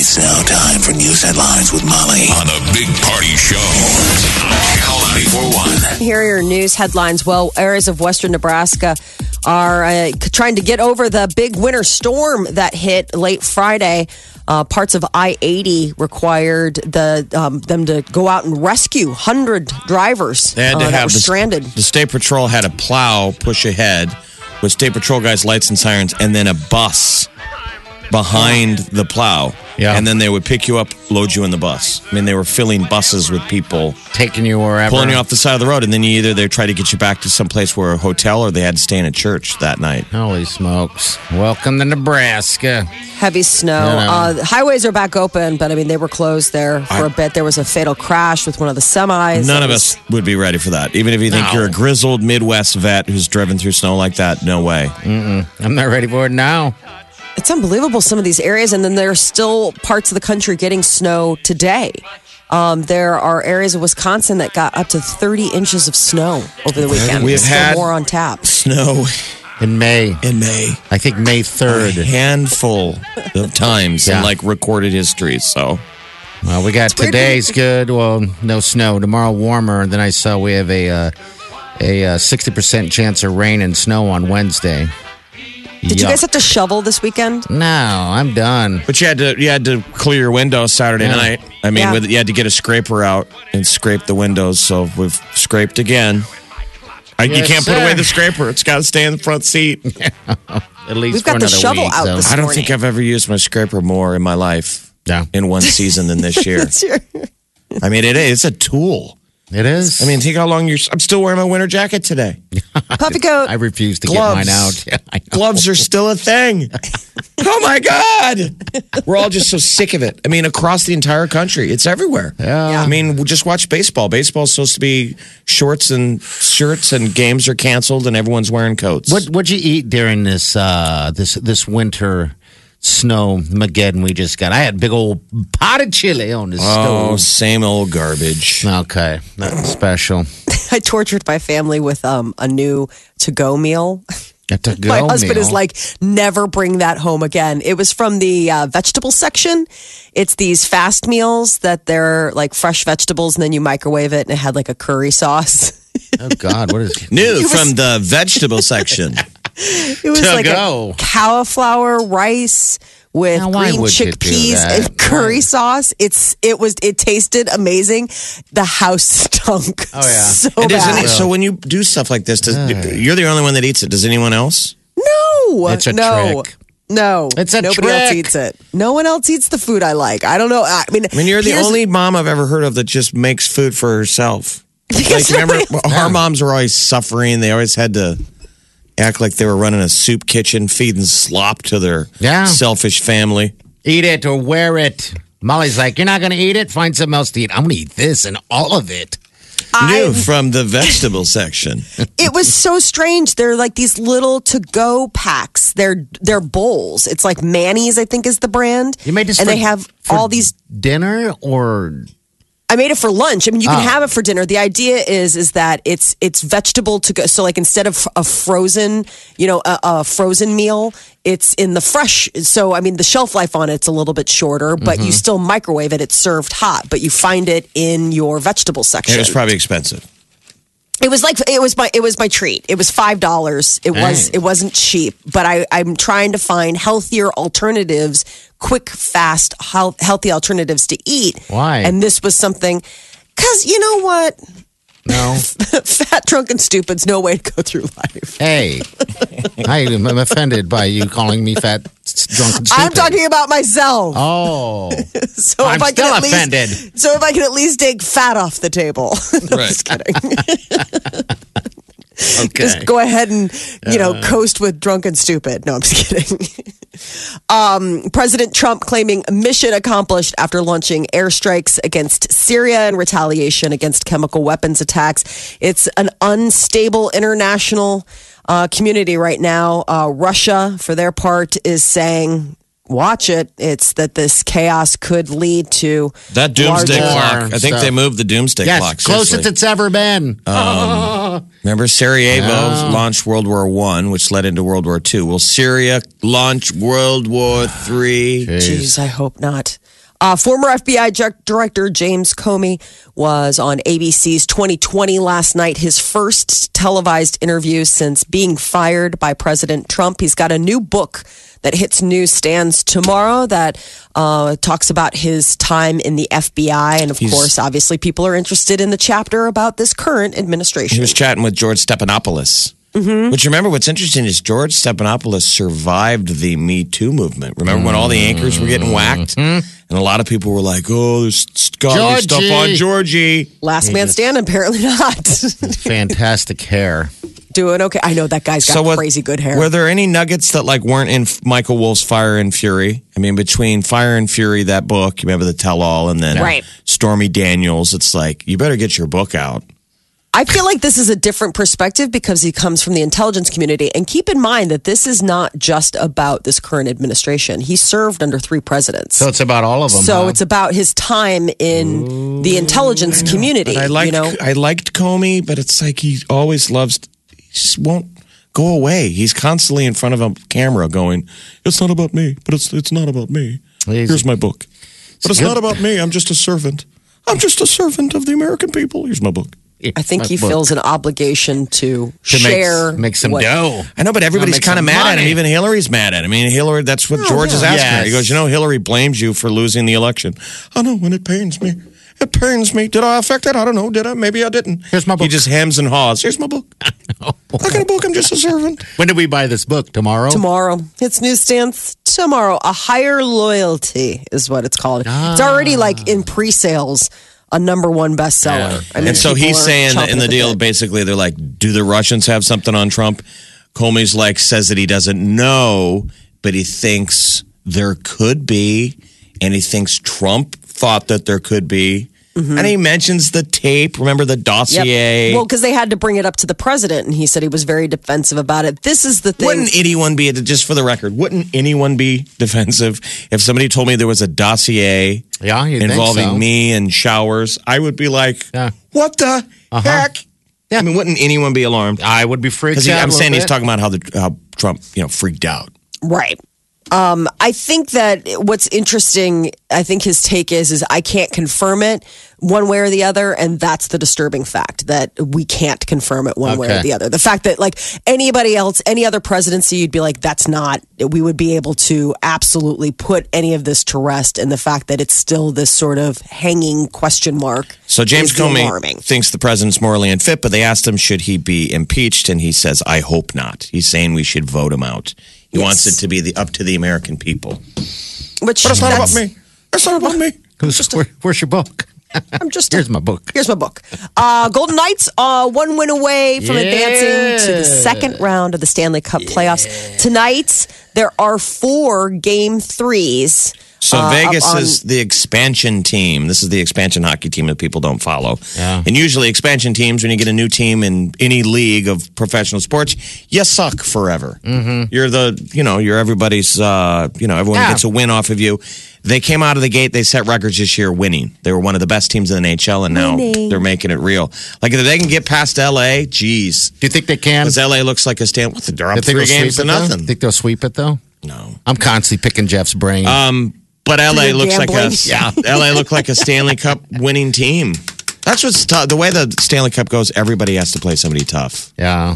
It's now time for News Headlines with Molly on the Big Party Show on Channel 94.1. Here are your news headlines. Well, areas of western Nebraska are trying to get over the big winter storm that hit late Friday. Parts of I-80 required them to go out and rescue 100 drivers that were stranded. The State Patrol had a plow push ahead with State Patrol guys' lights and sirens, and then a bus behind the plow. Yeah. And then they would pick you up, load you in the bus. I mean, they were filling buses with people. Taking you wherever. Pulling you off the side of the road. And then they try to get you back to some place where a hotel, or they had to stay in a church that night. Holy smokes. Welcome to Nebraska. Heavy snow. Highways are back open, but I mean, they were closed there for a bit. There was a fatal crash with one of the semis. None of us would be ready for that. Even if you think you're a grizzled Midwest vet who's driven through snow like that, no way. I'm not ready for it now. It's unbelievable, some of these areas, and then there are still parts of the country getting snow today. There are areas of Wisconsin that got up to 30 inches of snow over the weekend. We've had more on tap. Snow in May. I think May 3rd. A handful of times in recorded history. So, well, we got today's good. Well, no snow. Tomorrow warmer. Then I saw we have a 60% chance of rain and snow on Wednesday. Did you guys have to shovel this weekend? No, I'm done. But you had to clear your windows Saturday night. I mean, you had to get a scraper out and scrape the windows. So we've scraped again. You can't put away the scraper. It's got to stay in the front seat. At least we've got the shovel out this morning. I don't think I've ever used my scraper more in my life in one season than this year. I mean, it's a tool. It is. I mean, think how long I'm still wearing my winter jacket today. Puppy coat. I refuse to get mine out. Yeah, I know. Gloves are still a thing. Oh, my God. We're all just so sick of it. I mean, across the entire country. It's everywhere. Yeah. I mean, we'll just watch baseball. Baseball's supposed to be shorts and shirts, and games are canceled, and everyone's wearing coats. What'd you eat during this this winter Snowmageddon we just got? I had big old pot of chili on the stove. Oh, same old garbage. Okay, nothing special. I tortured my family with a new to-go meal. My husband is like, never bring that home again. It was from the vegetable section. It's these fast meals that they're like fresh vegetables, and then you microwave it, and it had like a curry sauce. Oh, God, what is new from the vegetable section? It was like a cauliflower rice with green chickpeas and curry sauce. It tasted amazing. The house stunk. Oh yeah, so bad. So when you do stuff like this, you're the only one that eats it. Does anyone else? No, it's a trick. No, it's a nobody trick. Else eats it. No one else eats the food I like. I don't know. I mean, you're the only mom I've ever heard of that just makes food for herself. Like, remember, our moms were always suffering. They always had to act like they were running a soup kitchen, feeding slop to their selfish family. Eat it or wear it. Molly's like, you're not going to eat it? Find something else to eat. I'm going to eat this and all of it. New from the vegetable section. It was so strange. They're like these little to-go packs. They're bowls. It's like Manny's, I think, is the brand. You made this and they have all these dinner or... I made it for lunch. I mean, you can have it for dinner. The idea is that it's vegetable to go. So, like, instead of a frozen, a frozen meal, it's in the fresh. So, I mean, the shelf life on it's a little bit shorter, but you still microwave it. It's served hot, but you find it in your vegetable section. It was probably expensive. It was my treat. It was $5. It wasn't cheap, but I'm trying to find healthier alternatives, quick, fast, healthy alternatives to eat. Why? And this was something, because you know what? No. Fat, drunk, and stupid's no way to go through life. Hey, I am offended by you calling me fat, drunk, and stupid. I'm talking about myself. Oh. So I'm still offended. So if I can at least take fat off the table. Right. Just kidding. Okay. Just go ahead and, coast with drunk and stupid. No, I'm just kidding. President Trump claiming mission accomplished after launching airstrikes against Syria in retaliation against chemical weapons attacks. It's an unstable international community right now. Russia, for their part, is saying, watch it. It's that this chaos could lead to that doomsday clock. I think they moved the doomsday clock. Yes, closest it's ever been. Remember, Sarajevo launched World War I, which led into World War II. Will Syria launch World War III? Jeez, I hope not. Former FBI Director James Comey was on ABC's 2020 last night, his first televised interview since being fired by President Trump. He's got a new book that hits newsstands tomorrow that talks about his time in the FBI. And, of course, obviously people are interested in the chapter about this current administration. He was chatting with George Stephanopoulos. Mm-hmm. Which, remember, what's interesting is George Stephanopoulos survived the Me Too movement. Remember when all the anchors were getting whacked? Mm-hmm. And a lot of people were like, oh, there's got stuff on Georgie. Last man standing, apparently not. Fantastic hair. Doing okay. I know that guy's got crazy good hair. Were there any nuggets that weren't in Michael Wolff's Fire and Fury? I mean, between Fire and Fury, that book, you remember the tell-all, and then Stormy Daniels, it's like, you better get your book out. I feel like this is a different perspective because he comes from the intelligence community. And keep in mind that this is not just about this current administration. He served under 3 presidents. So it's about all of them. So it's about his time in the intelligence community. But I liked Comey, but it's like he always loves, he just won't go away. He's constantly in front of a camera going, it's not about me, but it's not about me. Here's my book. But it's not about me. I'm just a servant. I'm just a servant of the American people. Here's my book. I think he feels an obligation to share. Make some dough. I know, but everybody's kind of mad at him. Even Hillary's mad at him. I mean, Hillary, that's what George is asking her. He goes, Hillary blames you for losing the election. I know, and it pains me. It pains me. Did I affect it? I don't know. Did I? Maybe I didn't. Here's my book. He just hems and haws. Here's my book. I got a book. I'm just a servant. When did we buy this book? Tomorrow? Tomorrow. It's newsstands tomorrow. A Higher Loyalty is what it's called. Ah. It's already in pre-sales. A #1 bestseller. Yeah. I mean, and so he's saying in the deal, basically, they're like, do the Russians have something on Trump? Comey's says that he doesn't know, but he thinks there could be. And he thinks Trump thought that there could be. Mm-hmm. And he mentions the tape. Remember the dossier? Yep. Well, because they had to bring it up to the president, and he said he was very defensive about it. This is the thing. Just for the record, wouldn't anyone be defensive if somebody told me there was a dossier involving me and showers? I would be like, what the heck? Yeah. I mean, wouldn't anyone be alarmed? I would be freaked out. I'm saying he's talking about how Trump freaked out. Right. I think that what's interesting, I think his take is I can't confirm it one way or the other. And that's the disturbing fact, that we can't confirm it one way or the other. The fact that anybody else, any other presidency, you'd be like, that's not, we would be able to absolutely put any of this to rest. And the fact that it's still this sort of hanging question mark. So James Comey thinks the president's morally unfit, but they asked him, should he be impeached? And he says, I hope not. He's saying we should vote him out. He wants it to be up to the American people. But it's not about me. It's not about me. Where's your book? Here's my book. Here's my book. Golden Knights, 1 win away from advancing to the second round of the Stanley Cup playoffs. Tonight, there are 4 Game 3s. So Vegas is the expansion team. This is the expansion hockey team that people don't follow. Yeah. And usually expansion teams, when you get a new team in any league of professional sports, you suck forever. Mm-hmm. You're you're everybody's, everyone gets a win off of you. They came out of the gate. They set records this year winning. They were one of the best teams in the NHL, and now they're making it real. If they can get past L.A., geez. Do you think they can? Because L.A. looks like a stand. What the? They're up 3 games to nothing. Think they'll sweep it, though? No. I'm constantly picking Jeff's brain. But LA looks LA looked like a Stanley Cup winning team. That's what's tough. The way the Stanley Cup goes, everybody has to play somebody tough. Yeah.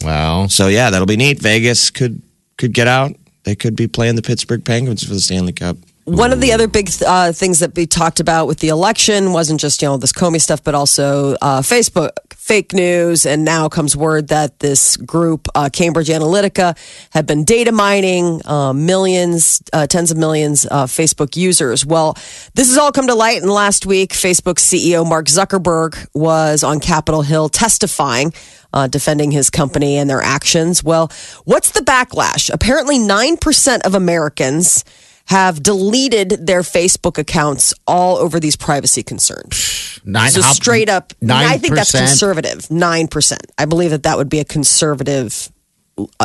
Wow. So that'll be neat. Vegas could get out. They could be playing the Pittsburgh Penguins for the Stanley Cup. One of the other big things that we talked about with the election wasn't just this Comey stuff, but also Facebook fake news. And now comes word that this group, Cambridge Analytica, had been data mining tens of millions of Facebook users. Well, this has all come to light in the last week. Facebook CEO Mark Zuckerberg was on Capitol Hill testifying defending his company and their actions. Well, what's the backlash? Apparently 9% of Americans have deleted their Facebook accounts all over these privacy concerns. So straight up, 9%. I think that's conservative, 9%. I believe that would be a conservative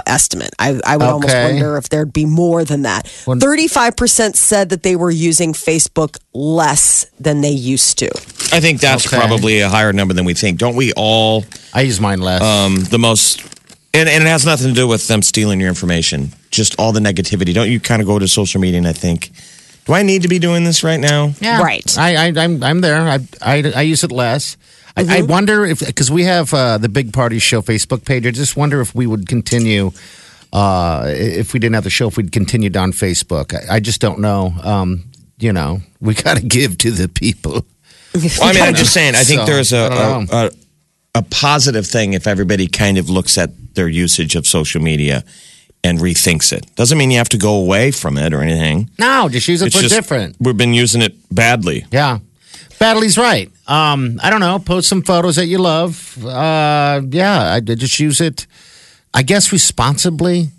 estimate. I would almost wonder if there'd be more than that. 35% said that they were using Facebook less than they used to. I think that's probably a higher number than we think. Don't we all? I use mine less. The most... And it has nothing to do with them stealing your information. Just all the negativity. Don't you kind of go to social media and I think, do I need to be doing this right now? Yeah. Right. I'm there. I use it less. Mm-hmm. I wonder if, because we have the Big Party Show Facebook page, I just wonder if we would continue, if we didn't have the show, if we'd continued on Facebook. I just don't know. You know, we got to give to the people. Well, I mean, I'm just saying, I think there's a positive thing if everybody kind of looks at their usage of social media and rethinks it. Doesn't mean you have to go away from it or anything. No, just use it for different. We've been using it badly. Yeah. Badly's right. I don't know. Post some photos that you love. Yeah, I just use it, I guess, responsibly.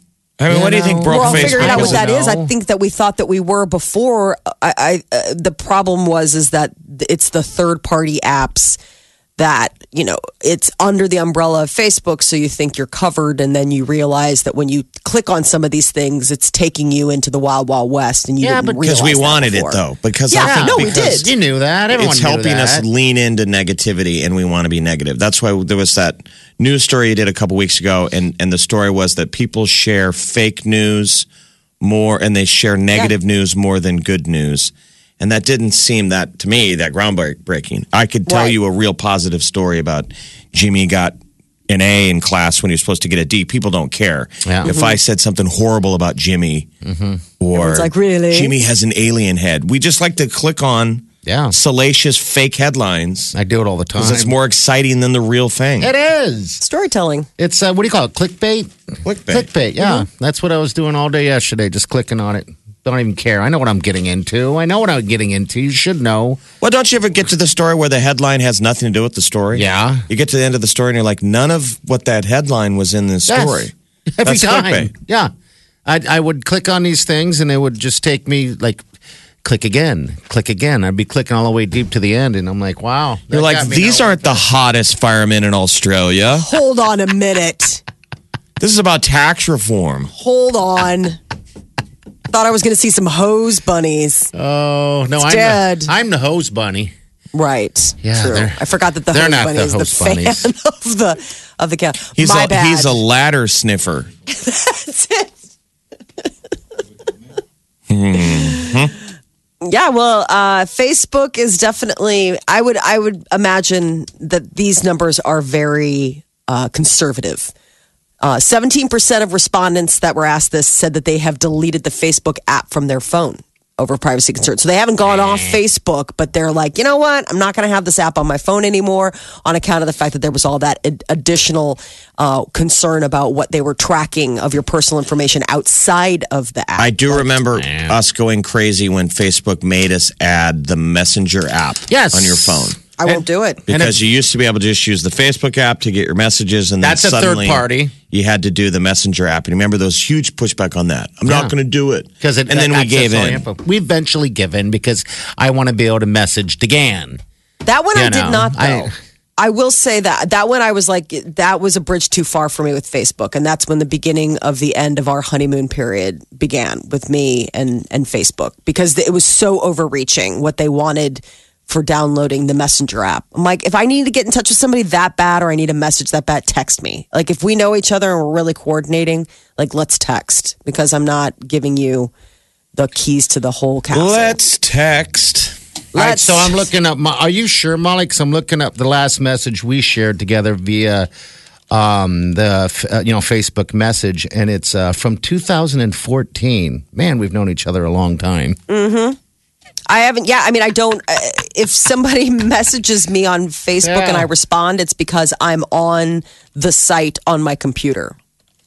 I mean, what do you think broke Facebook is? We're all figuring out what that is. I think that we thought that we were before. The problem is that it's the third-party apps that, you know, it's under the umbrella of Facebook, so you think you're covered, and then you realize that when you click on some of these things, it's taking you into the wild, wild west, and you didn't realize that before. Because we wanted it, though. Because we did. You knew that. Everyone knew that. It's helping us lean into negativity, and we want to be negative. That's why there was that news story you did a couple weeks ago, and the story was that people share fake news more, and they share negative news more than good news. And that didn't seem to me that groundbreaking. I could tell you a real positive story about Jimmy got an A in class when he was supposed to get a D. People don't care. Yeah. If I said something horrible about Jimmy or it's like, really? Jimmy has an alien head. We just like to click on salacious fake headlines. I do it all the time. Because it's more exciting than the real thing. It is. Storytelling. It's, what do you call it, clickbait? Clickbait, yeah. Mm-hmm. That's what I was doing all day yesterday, just clicking on it. Don't even care. I know what I'm getting into. You should know. Well, don't you ever get to the story where the headline has nothing to do with the story? Yeah. You get to the end of the story and you're like, none of what that headline was in this story. Every time. Clickbait. Yeah. I would click on these things and it would just take me like, click again. I'd be clicking all the way deep to the end and I'm like, wow. You're like, these aren't the hottest firemen in Australia. Hold on a minute. This is about tax reform. Hold on. Thought I was going to see some hose bunnies. Oh no! I'm the hose bunny. Right. Yeah. True. I forgot that the hose bunny is the fan of the cat. He's a ladder sniffer. That's it. Mm-hmm. Yeah. Well, Facebook is definitely. I would imagine that these numbers are very conservative. 17% of respondents that were asked this said that they have deleted the Facebook app from their phone over privacy concerns. So they haven't gone off Facebook, but they're like, you know what? I'm not going to have this app on my phone anymore on account of the fact that there was all that additional concern about what they were tracking of your personal information outside of the app. I do remember us going crazy when Facebook made us add the Messenger app on your phone. I won't do it. Because you used to be able to just use the Facebook app to get your messages, and then that's suddenly a third party. You had to do the Messenger app. And remember those huge pushback on that. I'm not going to do it. And then we gave in. We eventually give in because I want to be able to message DeGan. That one did not, though. I will say that one I was like, that was a bridge too far for me with Facebook. And that's when the beginning of the end of our honeymoon period began with me and Facebook. Because it was so overreaching what they wanted for downloading the Messenger app. I'm like, if I need to get in touch with somebody that bad or I need a message that bad, text me. Like, if we know each other and we're really coordinating, like, let's text because I'm not giving you the keys to the whole castle. Let's text. All right, so I'm looking up. Are you sure, Molly? Because I'm looking up the last message we shared together via Facebook message, and it's from 2014. Man, we've known each other a long time. Mm-hmm. I haven't. Yeah, I mean, I don't. If somebody messages me on Facebook and I respond, it's because I'm on the site on my computer.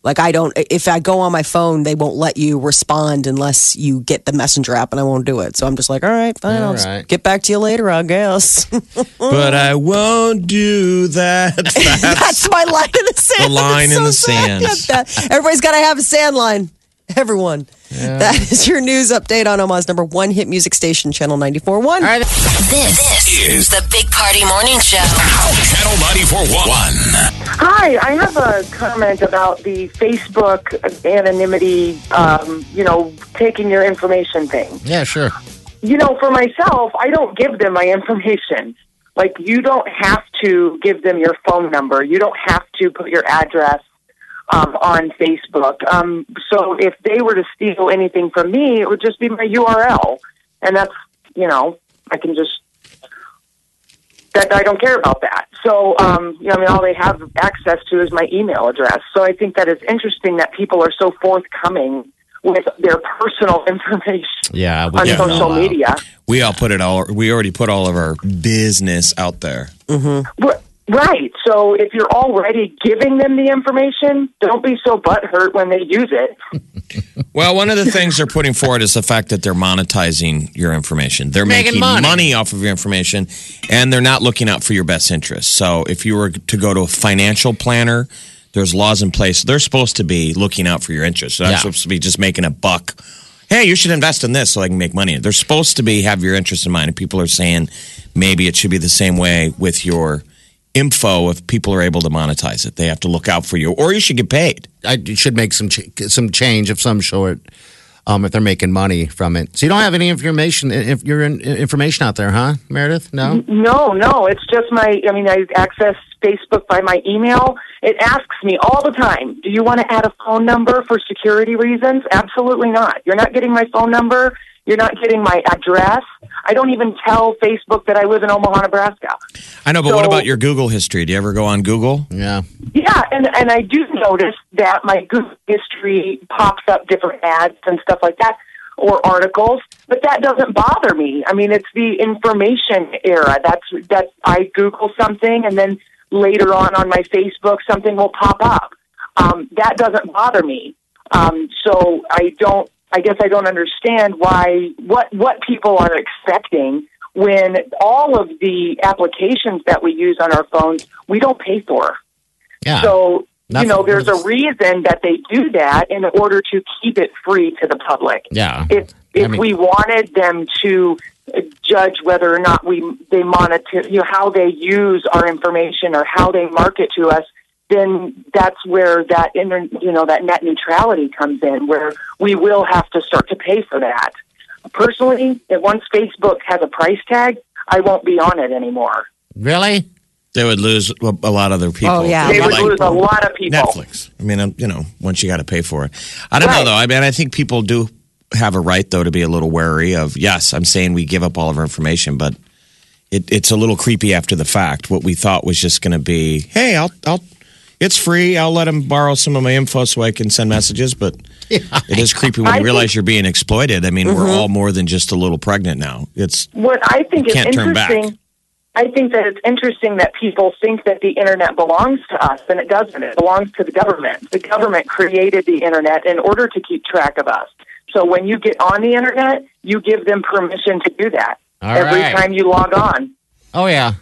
Like, I don't, if I go on my phone, they won't let you respond unless you get the Messenger app, and I won't do it. So I'm just like, all right, fine, all I'll just get back to you later, I guess. But I won't do that. That's my line in the sand. The line in the sand. Everybody's got to have a sand line. Everyone. Yeah. That is your news update on Omaha's number one hit music station, Channel 94.1. Right. This is the Big Party Morning Show. Channel 94.1. Hi, I have a comment about the Facebook anonymity, taking your information thing. Yeah, sure. You know, for myself, I don't give them my information. Like, you don't have to give them your phone number. You don't have to put your address on Facebook. So if they were to steal anything from me, it would just be my URL. And that's, I don't care about that. So, all they have access to is my email address. So I think that it's interesting that people are so forthcoming with their personal information on social media. We all put it all, we already put all of our business out there. Mm-hmm. Right. So if you're already giving them the information, don't be so butthurt when they use it. Well, one of the things they're putting forward is the fact that they're monetizing your information. They're making money off of your information, and they're not looking out for your best interests. So if you were to go to a financial planner, there's laws in place. They're supposed to be looking out for your interests. They're not supposed to be just making a buck. Hey, you should invest in this so I can make money. They're supposed to be have your interest in mind. And people are saying maybe it should be the same way with your info. If people are able to monetize it, they have to look out for you, or you should get paid. You should make some change of some sort if they're making money from it. So you don't have any information, if you're in, information out there, huh, Meredith? No. It's just I access Facebook by my email. It asks me all the time, do you want to add a phone number for security reasons? Absolutely not. You're not getting my phone number. You're not getting my address. I don't even tell Facebook that I live in Omaha, Nebraska. I know, but what about your Google history? Do you ever go on Google? Yeah. Yeah, and I do notice that my Google history pops up different ads and stuff like that, or articles, but that doesn't bother me. I mean, it's the information era. That's I Google something, and then later on my Facebook, something will pop up. That doesn't bother me. So I don't. I guess I don't understand why what people are expecting when all of the applications that we use on our phones we don't pay for. Yeah, so there's a reason that they do that in order to keep it free to the public. Yeah, if we wanted them to judge whether or not they monitor how they use our information or how they market to us, then that's where that that net neutrality comes in, where we will have to start to pay for that. Personally, once Facebook has a price tag, I won't be on it anymore. Really? They would lose a lot of their people. Oh, yeah. They would lose a lot of people. Netflix. I mean, once you got to pay for it. I don't know, though. I mean, I think people do have a right, though, to be a little wary of, yes, I'm saying we give up all of our information, but it's a little creepy after the fact. What we thought was just going to be, hey, it's free. I'll let them borrow some of my info so I can send messages, but it is creepy when you realize you're being exploited. I mean, we're all more than just a little pregnant now. I think that it's interesting that people think that the internet belongs to us, and it doesn't. It belongs to the government. The government created the internet in order to keep track of us. So when you get on the internet, you give them permission to do that every time you log on. Oh, yeah.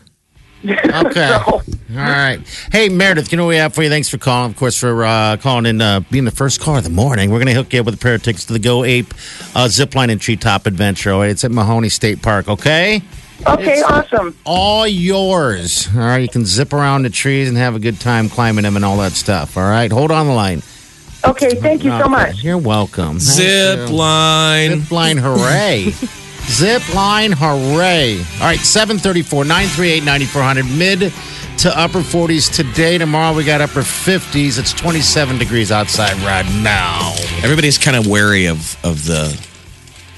Okay. All right. Hey, Meredith, what we have for you? Thanks for calling. Of course, for calling in, being the first caller of the morning. We're going to hook you up with a pair of tickets to the Go Ape Zipline and Treetop Adventure. It's at Mahoney State Park, okay? Okay, it's awesome. All yours. All right, you can zip around the trees and have a good time climbing them and all that stuff. All right, hold on the line. Okay, thank you so much. You're welcome. Zipline. Zipline, hooray. Zipline, hooray. All right, 734-938-9400. Mid to upper 40s today. Tomorrow we got upper 50s. It's 27 degrees outside right now. Everybody's kind of wary of the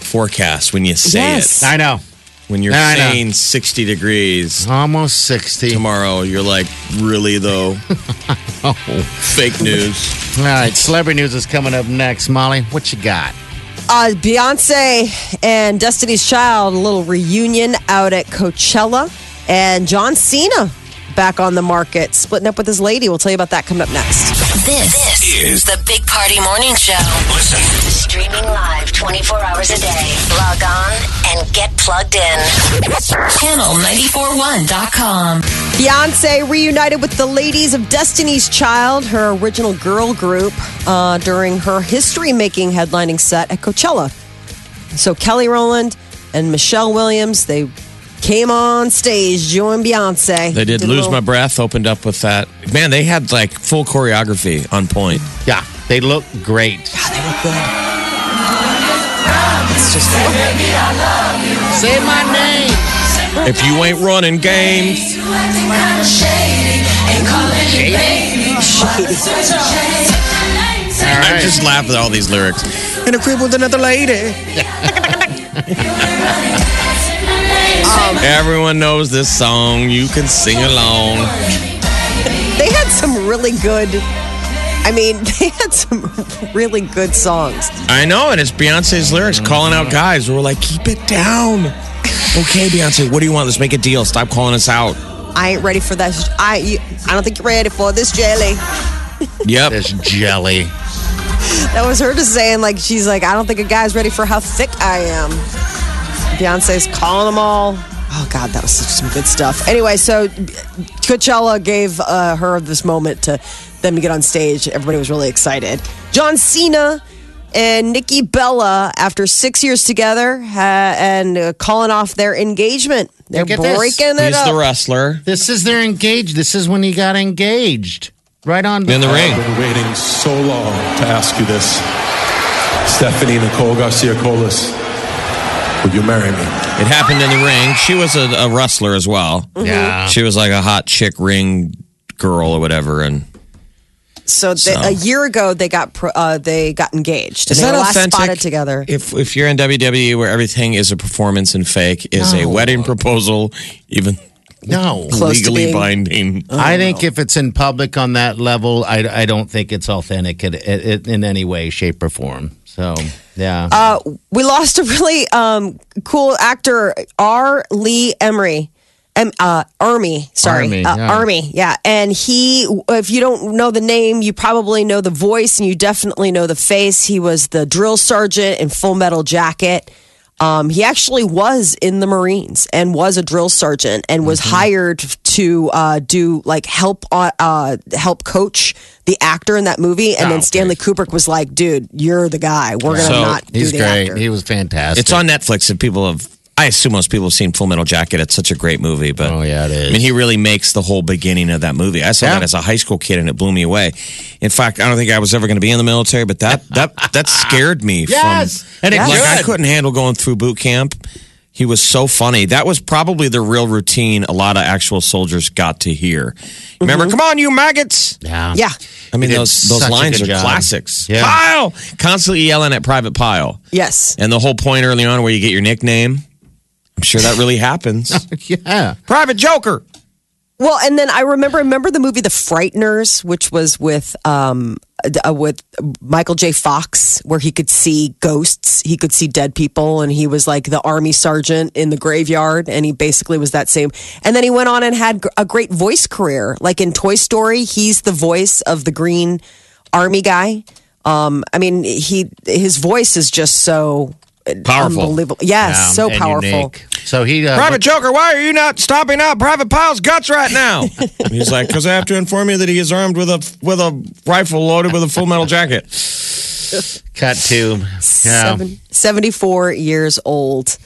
forecast when you say it. I know. When you're saying 60 degrees. Almost 60. Tomorrow, you're like, really, though? Fake news. All right, celebrity news is coming up next. Molly, what you got? Beyonce and Destiny's Child, a little reunion out at Coachella. And John Cena back on the market, splitting up with his lady. We'll tell you about that coming up next. This is the Big Party Morning Show. Listen. Streaming live 24 hours a day. Log on and get plugged in. Channel941.com. Beyonce reunited with the ladies of Destiny's Child, her original girl group, during her history-making headlining set at Coachella. So Kelly Rowland and Michelle Williams, they came on stage, joined Beyonce. They did Lose My Breath, opened up with that. Man, they had like full choreography on point. Yeah, they look great. God, they look good. It's just cool. Say my name. If you ain't running games. I'm just laughing at all these lyrics. In a crib with another lady. Everyone knows this song. You can sing along. They had some really good... songs. I know, and it's Beyonce's lyrics calling out guys. We're like, keep it down. Okay, Beyonce, what do you want? Let's make a deal. Stop calling us out. I ain't ready for that. I don't think you're ready for this jelly. Yep. This jelly. That was her just saying, like, she's like, I don't think a guy's ready for how thick I am. Beyonce's calling them all. Oh, God, that was some good stuff. Anyway, so Coachella gave her this moment to them to get on stage. Everybody was really excited. John Cena and Nikki Bella, after 6 years together and calling off their engagement. They're breaking it up. He's the wrestler. This is their engaged. This is when he got engaged. Right on. In the ring. I've been waiting so long to ask you this. Stephanie Nicole Garcia-Colas. Would you marry me? It happened in the ring. She was a wrestler as well. Mm-hmm. Yeah. She was like a hot chick ring girl or whatever. And So a year ago, they got engaged. Is and they that authentic? Spotted together. If you're in WWE where everything is a performance and fake, is a wedding proposal even... No. Close legally binding. I think if it's in public on that level, I don't think it's authentic in any way, shape, or form. So, yeah. We lost a really cool actor, R. Lee Emery. Army, yeah. And he, if you don't know the name, you probably know the voice and you definitely know the face. He was the drill sergeant in Full Metal Jacket. He actually was in the Marines and was a drill sergeant and was hired to do like help coach the actor in that movie. And then Stanley Kubrick was like, dude, you're the guy. We're going to not do the actor. He's great. He was fantastic. It's on Netflix and I assume most people have seen Full Metal Jacket. It's such a great movie. But oh, yeah, it is. I mean, he really makes the whole beginning of that movie. I saw that as a high school kid, and it blew me away. In fact, I don't think I was ever going to be in the military, but that scared me. Yes! I couldn't handle going through boot camp. He was so funny. That was probably the real routine a lot of actual soldiers got to hear. Remember, come on, you maggots! Yeah. I mean, those lines are classics. Yeah. Pyle! Constantly yelling at Private Pyle. Yes. And the whole point early on where you get your nickname. I'm sure that really happens. Yeah. Private Joker. Well, and then I remember the movie The Frighteners, which was with Michael J. Fox, where he could see ghosts, he could see dead people, and he was like the army sergeant in the graveyard, and he basically was that same. And then he went on and had a great voice career. Like in Toy Story, he's the voice of the green army guy. His voice is just so... powerful. Unbelievable. Yes, so powerful. Unique. So he... Private Joker, why are you not stopping out Private Pyle's guts right now? He's like, because I have to inform you that he is armed with a rifle loaded with a Full Metal Jacket. Cut to... Yeah. 74 years old.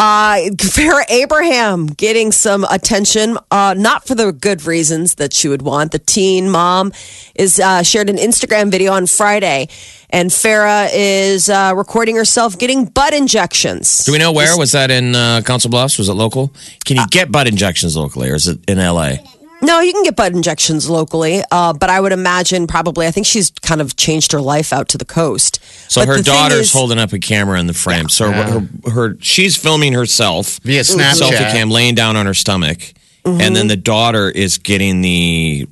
Farrah Abraham getting some attention, not for the good reasons that she would want. The teen mom is shared an Instagram video on Friday, and Farrah is recording herself getting butt injections. Do we know where? Was that in Council Bluffs? Was it local? Can you get butt injections locally, or is it in LA? No, you can get butt injections locally, but I would imagine probably, I think she's kind of changed her life out to the coast. So her daughter's holding up a camera in the frame. Yeah. So she's filming herself via Snapchat, selfie cam, laying down on her stomach, and then the daughter is getting the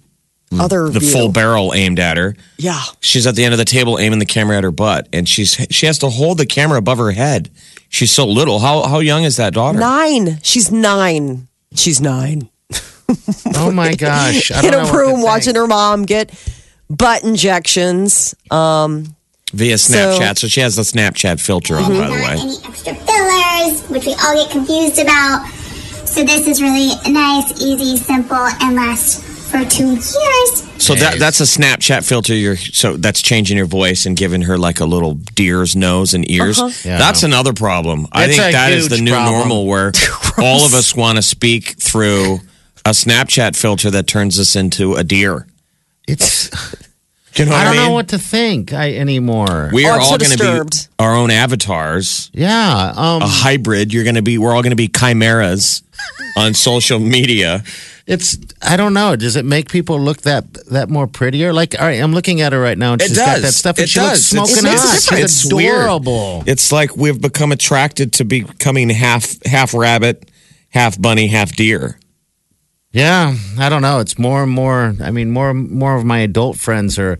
full barrel aimed at her. Yeah, she's at the end of the table aiming the camera at her butt, and she has to hold the camera above her head. She's so little. How young is that daughter? 9. She's 9. She's 9. Oh my gosh. I don't know what to think. Watching her mom get butt injections. Via Snapchat. So she has the Snapchat filter on, by the way. Not any extra fillers, which we all get confused about. So this is really nice, easy, simple, and lasts for 2 years. So that's a Snapchat filter. So that's changing your voice and giving her like a little deer's nose and ears. Yeah. That's another problem. I think that is the new normal where all of us want to speak through a Snapchat filter that turns us into a deer. It's... You know I don't know what to think anymore. We are all going to be our own avatars. Yeah. A hybrid. We're all going to be chimeras on social media. I don't know. Does it make people look that more prettier? Like, all right, I'm looking at her right now and she's got that stuff and she looks smoking hot. It's adorable. Weird. It's like we've become attracted to becoming half rabbit, half bunny, half deer. Yeah, I don't know. It's more and more. I mean, more of my adult friends are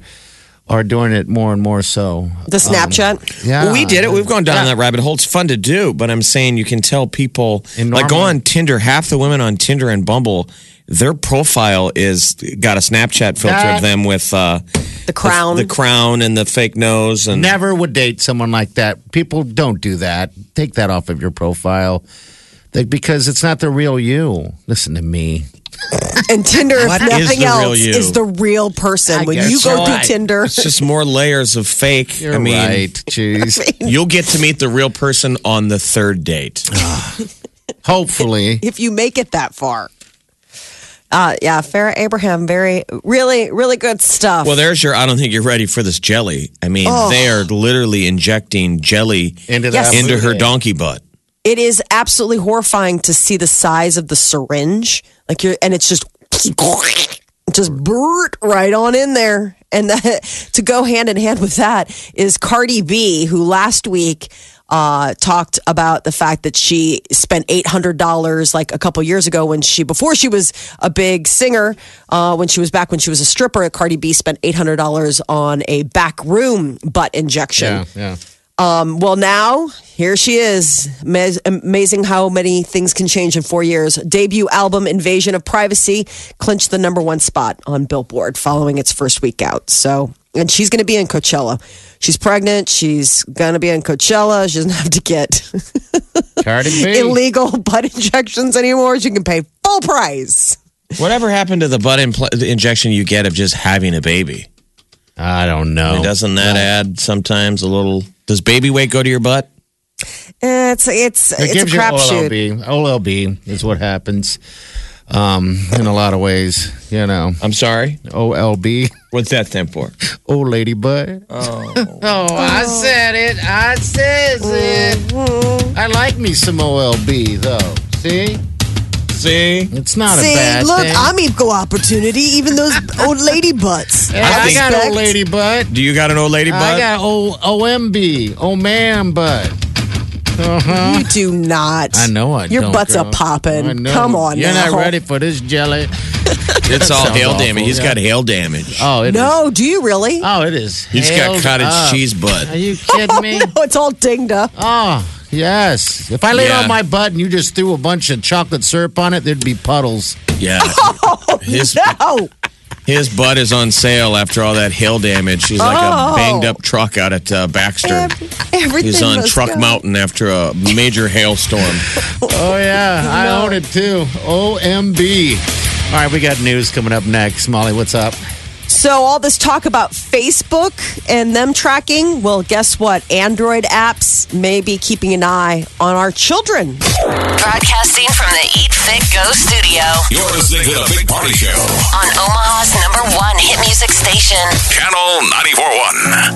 doing it more and more so. The Snapchat? Yeah. Well, we did it. We've gone down that rabbit hole. It's fun to do, but I'm saying you can tell people, like go on Tinder. Half the women on Tinder and Bumble, their profile is got a Snapchat filter of them with... the crown. The crown and the fake nose. And never would date someone like that. People don't do that. Take that off of your profile. Because it's not the real you. Listen to me. And Tinder, if nothing else, is the real person. When you go through Tinder, it's just more layers of fake. You're right. Jeez. You'll get to meet the real person on the third date. Hopefully. If you make it that far. Yeah, Farrah Abraham, really, really good stuff. Well, there's I don't think you're ready for this jelly. I mean, they are literally injecting jelly into her donkey butt. It is absolutely horrifying to see the size of the syringe, and it's just right on in there. And to go hand in hand with that is Cardi B, who last week talked about the fact that she spent $800 like a couple years ago before she was a big singer, when she was a stripper. Cardi B spent $800 on a back room butt injection. Yeah. Well, now, here she is. Amazing how many things can change in 4 years. Debut album, Invasion of Privacy, clinched the #1 spot on Billboard following its first week out. And she's going to be in Coachella. She's pregnant. She's going to be in Coachella. She doesn't have to get illegal butt injections anymore. She can pay full price. Whatever happened to the butt injection you get of just having a baby? I don't know. I mean, doesn't that add sometimes a little... Does baby weight go to your butt? It's a crapshoot. OLB is what happens in a lot of ways. You know. I'm sorry. OLB. What's that stand for? Old lady butt. Oh, I said it. I says it. I like me some OLB though. See? It's not a bad thing. I'm equal opportunity, even those old lady butts. Yeah, I got an old lady butt. Do you got an old lady butt? I got OMB, old man butt. You do not. I know I Your don't, butt's girl. A poppin'. Come on You're now. Not ready for this jelly. It's all hail damage. He's got hail damage. Oh, it is. Do you really? Oh, it is. He's got cottage cheese butt. Are you kidding me? No, it's all dinged up. Oh. Yes. If I laid on my butt and you just threw a bunch of chocolate syrup on it, there'd be puddles. Yeah. Oh, no. His butt is on sale after all that hail damage. He's like a banged-up truck out at Baxter. He's on Truck Mountain after a major hailstorm. I own it, too. OMB. All right, we got news coming up next. Molly, what's up? So all this talk about Facebook and them tracking, well, guess what? Android apps may be keeping an eye on our children. Broadcasting from the Eat Fit Go studio. You're listening to The Big Party Show on Omaha's #1 hit music station. Channel 94.1.